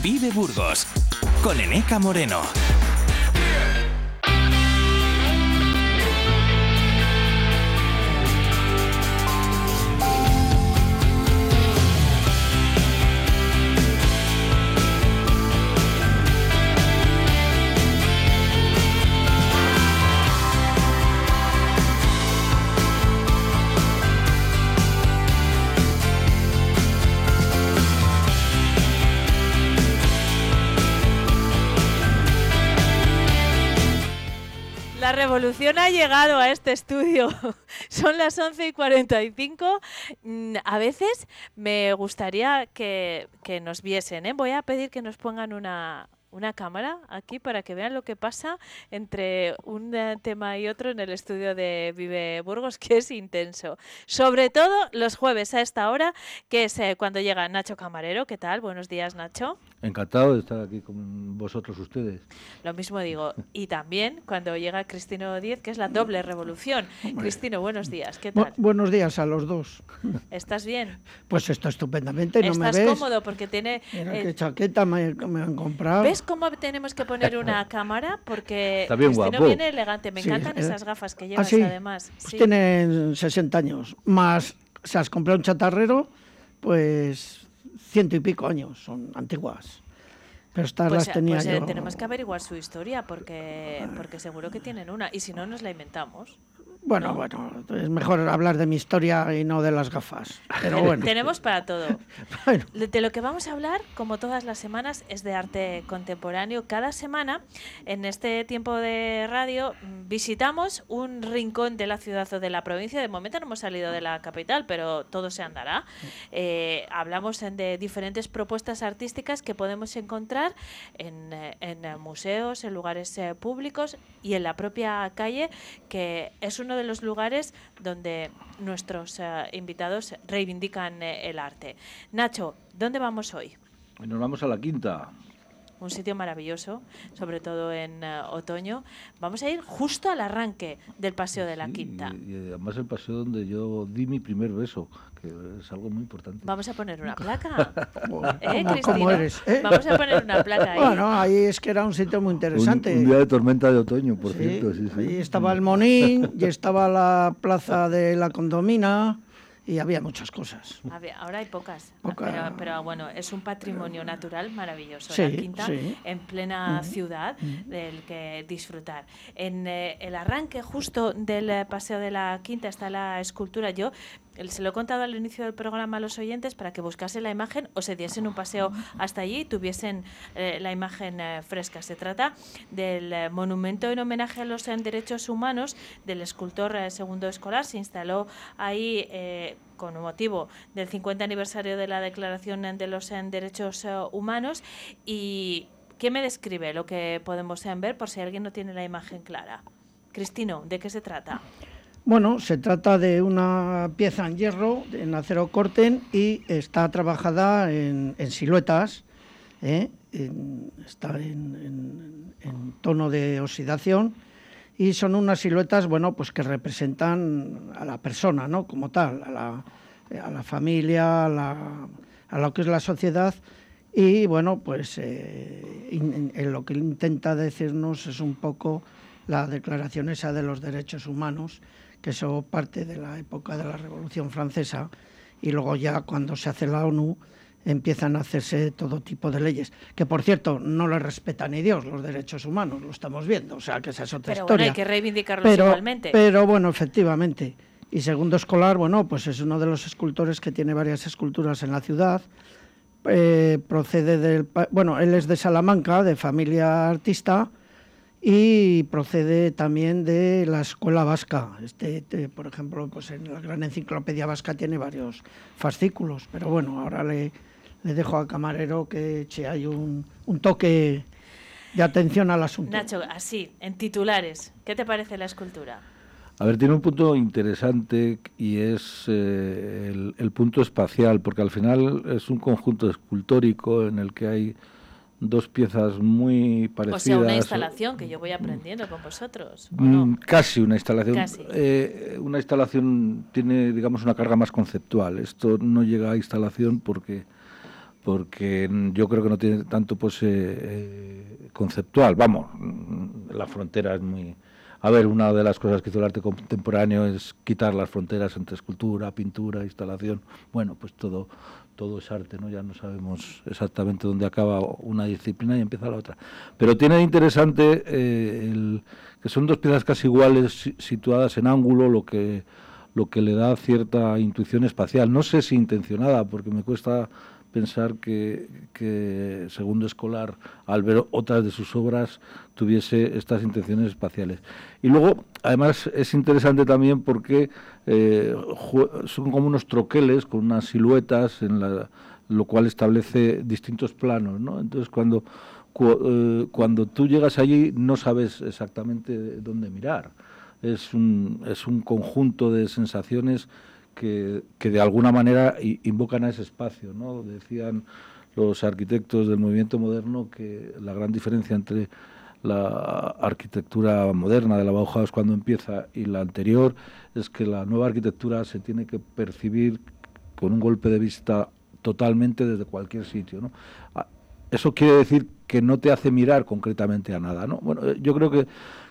Vive Burgos, con Eneka Moreno. La revolución ha llegado a este estudio. Son las 11:45. A veces me gustaría que nos viesen, ¿eh? Voy a pedir que nos pongan una cámara aquí para que vean lo que pasa entre un tema y otro en el estudio de Vive Burgos, que es intenso. Sobre todo los jueves a esta hora, que es cuando llega Nacho Camarero. ¿Qué tal? Buenos días, Nacho. Encantado de estar aquí con vosotros, ustedes. Lo mismo digo. Y también cuando llega Cristino Díez, que es la doble revolución. Cristino, buenos días. ¿Qué tal? Buenos días a los dos. ¿Estás bien? Pues esto estupendamente. ¿No me ves? Estás cómodo porque tiene... Mira qué chaqueta me han comprado. ¿Ves cómo tenemos que poner una cámara? Porque no viene elegante. Me encantan esas gafas que llevas, ¿sí? Además. Pues sí. Tienen 60 años. Más, si has comprado un chatarrero, pues 100 y pico años. Son antiguas. Pero estas pues, las tenía yo. Tenemos que averiguar su historia, porque seguro que tienen una. Y si no, nos la inventamos. Bueno, ¿no? Bueno, es mejor hablar de mi historia y no de las gafas. Pero bueno. Tenemos para todo. Bueno. De lo que vamos a hablar, como todas las semanas, es de arte contemporáneo. Cada semana, en este tiempo de radio, visitamos un rincón de la ciudad o de la provincia. De momento no hemos salido de la capital, pero todo se andará. Hablamos de diferentes propuestas artísticas que podemos encontrar en museos, en lugares públicos y en la propia calle, que es uno de los lugares donde nuestros invitados reivindican el arte. Nacho, ¿dónde vamos hoy? Nos vamos a La Quinta. Un sitio maravilloso, sobre todo en otoño. Vamos a ir justo al arranque del Paseo de La Quinta. Y además el paseo donde yo di mi primer beso, que es algo muy importante. Vamos a poner una placa. ¿Cómo eres? Vamos a poner una placa ahí. Bueno, ahí es que era un sitio muy interesante. Un día de tormenta de otoño, por cierto. Sí, ahí estaba el Monín y estaba la plaza de la Condomina. Y había muchas cosas. Ahora hay pocas. Pero bueno, es un patrimonio natural maravilloso. Sí, La Quinta, sí. En plena ciudad, del que disfrutar. En el arranque justo del Paseo de La Quinta está la escultura. Yo se lo he contado al inicio del programa a los oyentes para que buscasen la imagen o se diesen un paseo hasta allí y tuviesen la imagen fresca. Se trata del monumento en homenaje a los derechos humanos del escultor Segundo Escolar. Se instaló ahí con motivo del 50 aniversario de la Declaración de los Derechos Humanos. ¿Y qué me describe lo que podemos ver, por si alguien no tiene la imagen clara? Cristino, ¿de qué se trata? Bueno, se trata de una pieza en hierro, en acero corten, y está trabajada en siluetas, está en tono de oxidación, y son unas siluetas, bueno, pues que representan a la persona, ¿no? Como tal, a la familia, a lo que es la sociedad, y bueno, pues lo que intenta decirnos es un poco la declaración esa de los derechos humanos, que eso parte de la época de la Revolución Francesa, y luego ya cuando se hace la ONU empiezan a hacerse todo tipo de leyes, que por cierto no les respeta ni Dios los derechos humanos, lo estamos viendo, o sea que esa es otra historia. Pero bueno, hay que reivindicarlos igualmente. Pero bueno, efectivamente. Y Segundo Escolar, bueno, pues es uno de los escultores que tiene varias esculturas en la ciudad, procede del... Bueno, él es de Salamanca, de familia artista, y procede también de la escuela vasca. Por ejemplo, pues en la Gran Enciclopedia Vasca tiene varios fascículos, pero bueno, ahora le dejo a Camarero que eche ahí un toque de atención al asunto. Nacho, así, en titulares, ¿qué te parece la escultura? A ver, tiene un punto interesante y es el punto espacial, porque al final es un conjunto escultórico en el que hay dos piezas muy parecidas. O sea, una instalación que yo voy aprendiendo con vosotros. ¿No? Casi una instalación. Casi. Una instalación tiene, digamos, una carga más conceptual. Esto no llega a instalación porque porque yo creo que no tiene tanto conceptual. Vamos, la frontera es muy... A ver, una de las cosas que hizo el arte contemporáneo es quitar las fronteras entre escultura, pintura, instalación. Bueno, pues todo es arte, ¿no? Ya no sabemos exactamente dónde acaba una disciplina y empieza la otra. Pero tiene interesante que son dos piezas casi iguales situadas en ángulo, lo que le da cierta intuición espacial. No sé si intencionada, porque me cuesta pensar que Segundo Escolar, al ver otras de sus obras, tuviese estas intenciones espaciales. Y luego, además, es interesante también porque son como unos troqueles con unas siluetas, lo cual establece distintos planos, ¿no? Entonces, cuando tú llegas allí, no sabes exactamente dónde mirar. Es un conjunto de sensaciones que de alguna manera invocan a ese espacio, ¿no? Decían los arquitectos del movimiento moderno que la gran diferencia entre la arquitectura moderna de la Bauhaus cuando empieza y la anterior es que la nueva arquitectura se tiene que percibir con un golpe de vista totalmente desde cualquier sitio, ¿no? Eso quiere decir que no te hace mirar concretamente a nada, ¿no? Bueno, yo creo que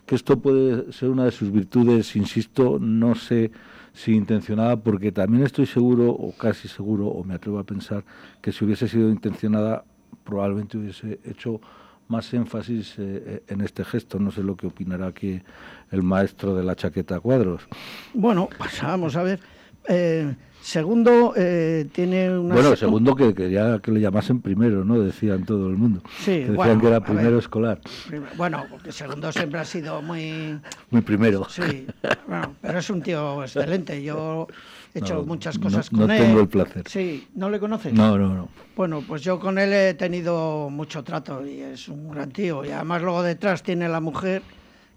esto puede ser una de sus virtudes, insisto, no sé si intencionada, porque también estoy seguro, o casi seguro, o me atrevo a pensar, que si hubiese sido intencionada probablemente hubiese hecho más énfasis en este gesto. No sé lo que opinará aquí el maestro de la chaqueta a cuadros. Bueno, pasamos a ver... Segundo tiene una... Bueno, Segundo que quería que le llamasen primero, ¿no? Decían todo el mundo. Sí, decían que era primero escolar. Bueno, porque Segundo siempre ha sido muy... Muy primero. Sí, bueno, pero es un tío excelente. Yo he hecho muchas cosas con él. No tengo el placer. Sí, ¿no le conoces? No. Bueno, pues yo con él he tenido mucho trato y es un gran tío. Y además luego detrás tiene la mujer,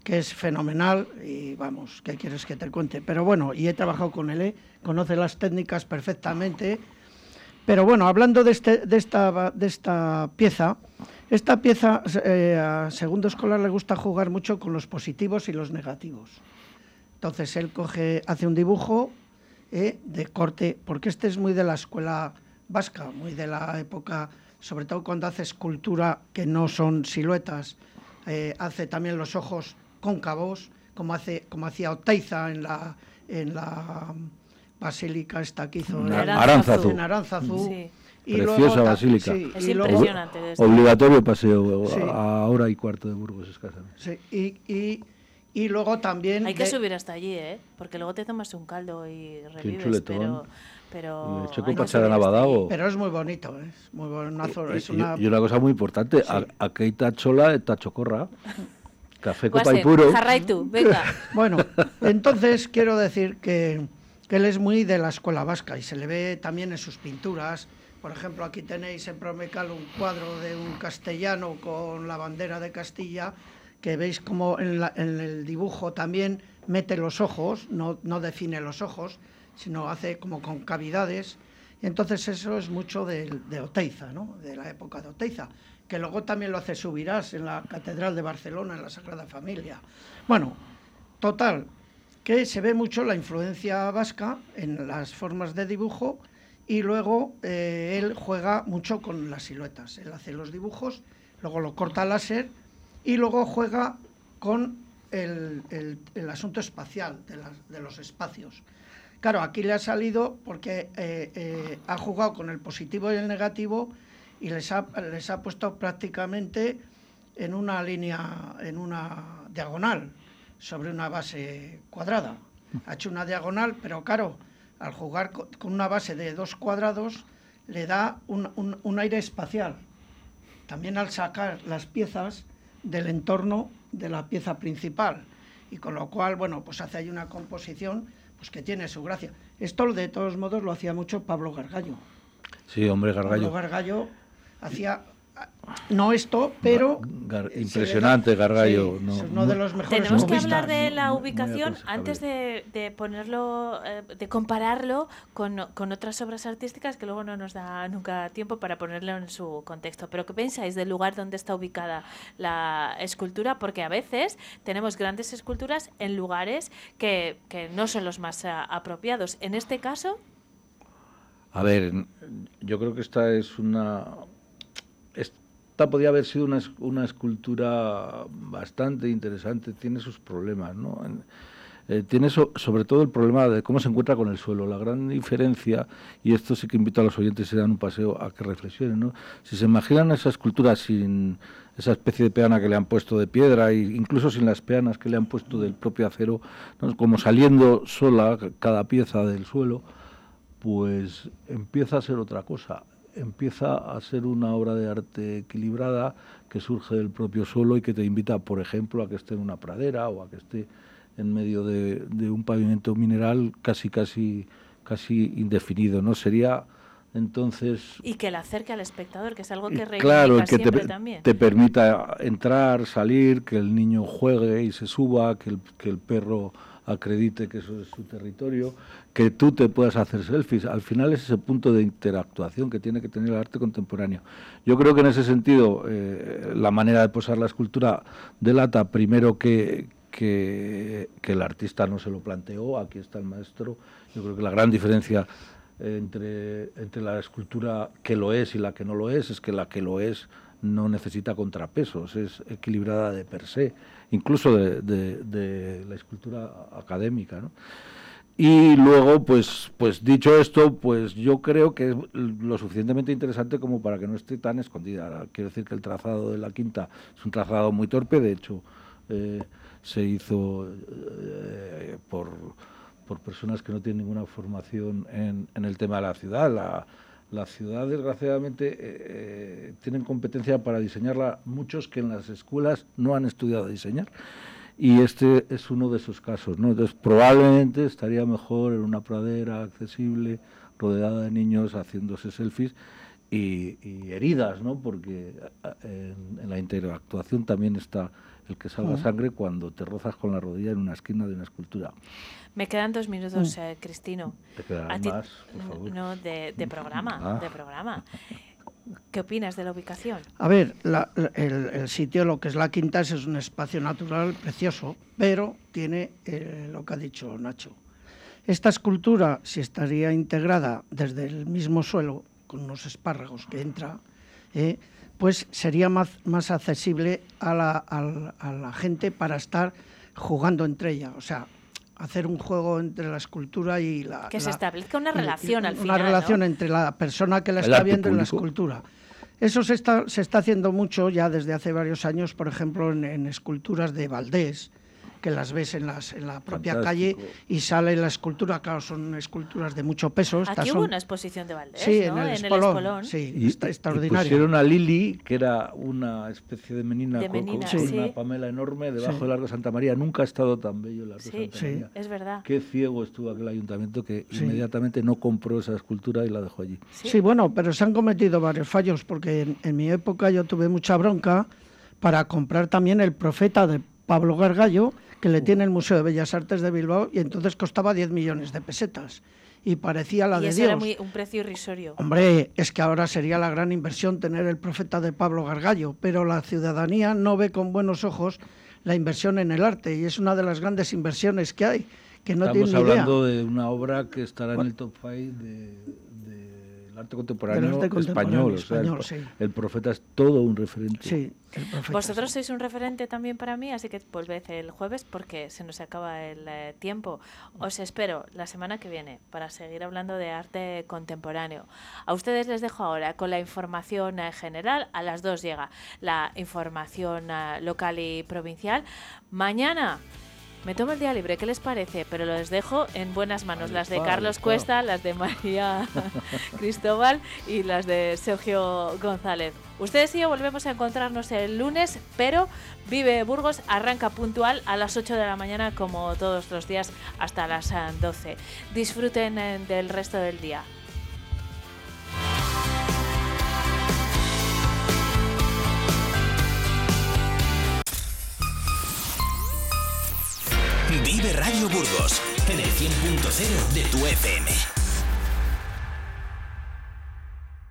que es fenomenal, y vamos, ¿qué quieres que te cuente? Pero bueno, y he trabajado con él, conoce las técnicas perfectamente. Pero bueno, hablando de esta pieza, a Segundo Escolar le gusta jugar mucho con los positivos y los negativos. Entonces él hace un dibujo de corte, porque este es muy de la escuela vasca, muy de la época, sobre todo cuando hace escultura que no son siluetas, hace también los ojos cóncavos, como hacía Oteiza en la basílica esta que hizo en Aranzazu. Sí. Y preciosa basílica. Sí, es impresionante. Obligatorio paseo a hora y cuarto de Burgos, escasamente. Sí, y luego también... Hay que subir hasta allí, porque luego te tomas un caldo y revives, pero... Pero es muy bonito, es muy bonazo. Y una cosa muy importante, sí. Aquí tachola, tachocorra. Café copa y puro. Venga. Bueno, entonces quiero decir que él es muy de la escuela vasca y se le ve también en sus pinturas. Por ejemplo, aquí tenéis en Promecal un cuadro de un castellano con la bandera de Castilla, que veis como en el dibujo también mete los ojos, no define los ojos, sino hace como concavidades. Y entonces eso es mucho de Oteiza, ¿no? De la época de Oteiza, que luego también lo hace Subirás en la Catedral de Barcelona, en la Sagrada Familia. Bueno, total, que se ve mucho la influencia vasca en las formas de dibujo y luego él juega mucho con las siluetas. Él hace los dibujos, luego lo corta a láser y luego juega con el asunto espacial de los espacios. Claro, aquí le ha salido porque ha jugado con el positivo y el negativo y les ha puesto prácticamente en una línea, en una diagonal, sobre una base cuadrada. Ha hecho una diagonal, pero claro, al jugar con una base de dos cuadrados le da un aire espacial. También al sacar las piezas del entorno de la pieza principal. Y con lo cual, bueno, pues hace ahí una composición pues que tiene su gracia. Esto, de todos modos, lo hacía mucho Pablo Gargallo. Sí, hombre, Gargallo. Pablo Gargallo hacía... No esto, pero... impresionante, Gargallo. Sí, no, es uno de los mejores. Tenemos que hablar de la ubicación antes de ponerlo, de compararlo con otras obras artísticas que luego no nos da nunca tiempo para ponerlo en su contexto. Pero ¿qué pensáis del lugar donde está ubicada la escultura? Porque a veces tenemos grandes esculturas en lugares que no son los más apropiados. En este caso... A ver, yo creo que esta es una... Esta podía haber sido una escultura bastante interesante, tiene sus problemas, ¿no? Tiene sobre todo el problema de cómo se encuentra con el suelo, la gran diferencia, y esto sí que invito a los oyentes que dan un paseo a que reflexionen, ¿no? Si se imaginan esa escultura sin esa especie de peana que le han puesto de piedra, e incluso sin las peanas que le han puesto del propio acero, ¿no? Como saliendo sola cada pieza del suelo, pues empieza a ser otra cosa. Empieza a ser una obra de arte equilibrada que surge del propio suelo y que te invita, por ejemplo, a que esté en una pradera o a que esté en medio de un pavimento mineral casi indefinido, ¿no? Sería, entonces... Y que la acerque al espectador, que es algo que reivindica, claro, que siempre también. Te permita entrar, salir, que el niño juegue y se suba, que el perro acredite que eso es su territorio, que tú te puedas hacer selfies. Al final es ese punto de interactuación que tiene que tener el arte contemporáneo. Yo creo que en ese sentido la manera de posar la escultura delata primero que el artista no se lo planteó, aquí está el maestro. Yo creo que la gran diferencia entre la escultura que lo es y la que no lo es que la que lo es no necesita contrapesos, es equilibrada de per se, incluso de la escultura académica, ¿no? Y luego, pues dicho esto, pues yo creo que es lo suficientemente interesante como para que no esté tan escondida. Quiero decir que el trazado de La Quinta es un trazado muy torpe, de hecho se hizo por personas que no tienen ninguna formación en el tema de la ciudad. La ciudad, desgraciadamente, tienen competencia para diseñarla muchos que en las escuelas no han estudiado diseñar, y este es uno de esos casos, ¿no? Entonces, probablemente estaría mejor en una pradera accesible, rodeada de niños haciéndose selfies y heridas, ¿no? Porque en la interactuación también está el que salga sangre cuando te rozas con la rodilla en una esquina de una escultura. Me quedan 2 minutos, Cristino. Te quedarán más, por favor. No, de programa. ¿Qué opinas de la ubicación? A ver, el sitio, lo que es La Quinta, es un espacio natural precioso, pero tiene lo que ha dicho Nacho. Esta escultura, si estaría integrada desde el mismo suelo, con unos espárragos que entra, pues sería más accesible a la gente para estar jugando entre ella, o sea, hacer un juego entre la escultura y la... Que se establezca una relación al final. Una relación, ¿no?, entre la persona que la está viendo y la escultura. Eso se está haciendo mucho ya desde hace varios años, por ejemplo, en esculturas de Valdés, que las ves en la propia Fantástico. Calle y sale la escultura. Claro, son esculturas de mucho peso. Aquí hubo una exposición de Valdés, sí, ¿no? en el Espolón. Sí, y está extraordinario. Pusieron a Lili, que era una especie de menina con una pamela enorme debajo del Arco Santa María. Nunca ha estado tan bello el Arco Santa María. Sí, es verdad. Qué ciego estuvo aquel ayuntamiento que inmediatamente no compró esa escultura y la dejó allí. Sí, bueno, pero se han cometido varios fallos, porque en mi época yo tuve mucha bronca para comprar también el Profeta de Pablo Gargallo, que le tiene el Museo de Bellas Artes de Bilbao, y entonces costaba 10 millones de pesetas y parecía la de Dios. Y ese era un precio irrisorio. Hombre, es que ahora sería la gran inversión tener el Profeta de Pablo Gargallo, pero la ciudadanía no ve con buenos ojos la inversión en el arte, y es una de las grandes inversiones que hay, que no tiene idea. Estamos hablando de una obra que estará en el top 5 del arte contemporáneo español, o sea, el Profeta es todo un referente. Sí. Vosotros sois un referente también para mí, así que volved el jueves porque se nos acaba el tiempo. Os espero la semana que viene para seguir hablando de arte contemporáneo. A ustedes les dejo ahora con la información general. A las 2 llega la información local y provincial. Mañana me tomo el día libre, ¿qué les parece? Pero los dejo en buenas manos, las de Carlos Cuesta, las de María Cristóbal y las de Sergio González. Ustedes y yo volvemos a encontrarnos el lunes, pero Vive Burgos arranca puntual a las 8 de la mañana, como todos los días, hasta las 12. Disfruten del resto del día. Vive Radio Burgos en el 100.0 de tu FM.